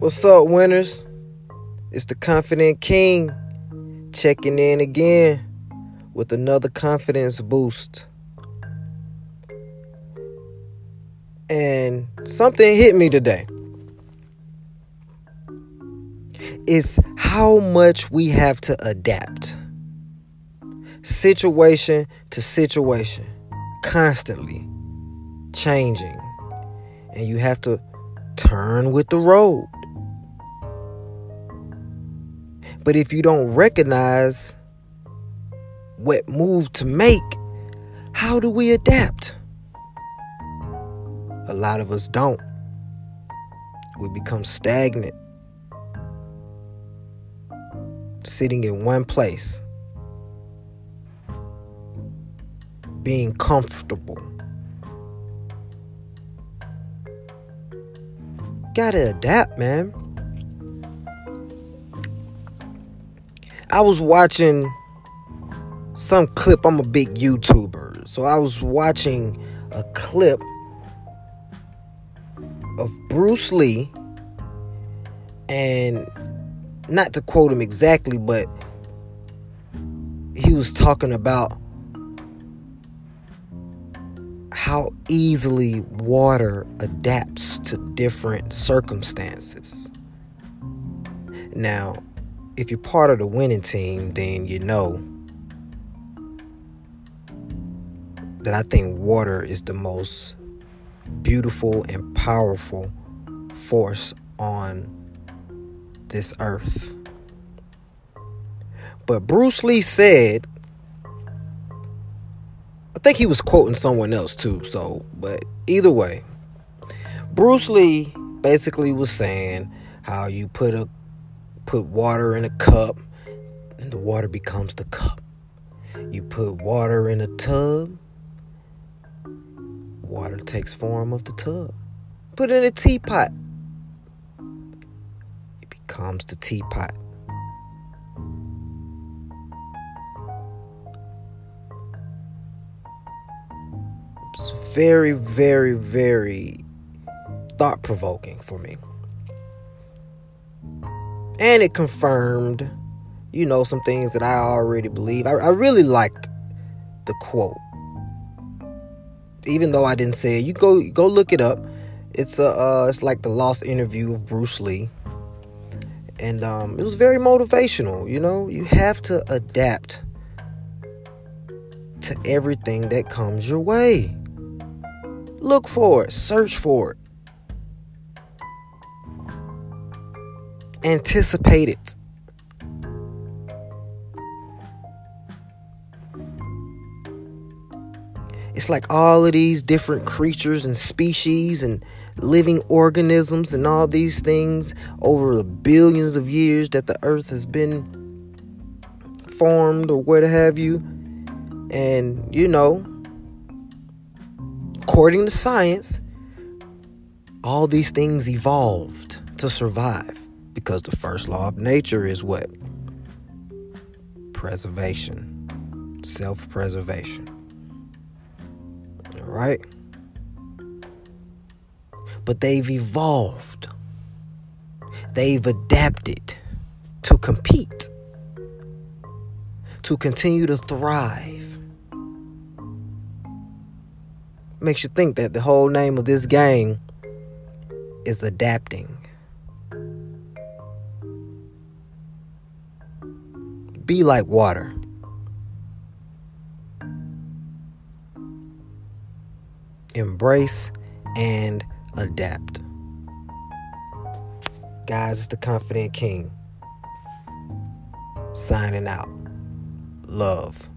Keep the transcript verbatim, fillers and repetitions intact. What's up, winners? It's the Confident King checking in again with another confidence boost. And something hit me today. It's how much we have to adapt. Situation to situation. Constantly changing. And you have to turn with the road. But if you don't recognize what move to make, how do we adapt? A lot of us don't. We become stagnant, sitting in one place, being comfortable. Gotta adapt, man. I was watching some clip. I'm a big YouTuber. So I was watching a clip of Bruce Lee. And not to quote him exactly, but he was talking about how easily water adapts to different circumstances. Now, if you're part of the winning team, then you know that I think water is the most beautiful and powerful force on this earth. But Bruce Lee said, I think he was quoting someone else too, so, but either way, Bruce Lee basically was saying how you put a put water in a cup and the water becomes the cup. You put water in a tub, water takes form of the tub. Put it in a teapot, it becomes the teapot. Very, very, very thought-provoking for me. And it confirmed, you know, some things that I already believe. I, I really liked the quote. Even though I didn't say it, you go go look it up. It's a uh, it's like the lost interview of Bruce Lee. And um, it was very motivational, you know. You have to adapt to everything that comes your way. Look for it. Search for it. Anticipate it. It's like all of these different creatures and species and living organisms and all these things over the billions of years that the earth has been formed or what have you. And, you know, according to science, all these things evolved to survive because the first law of nature is what? Preservation, self-preservation. All right? But they've evolved. They've adapted to compete, to continue to thrive. Makes you think that the whole name of this game is adapting. Be like water. Embrace and adapt. Guys, it's the Confident King signing out. Love.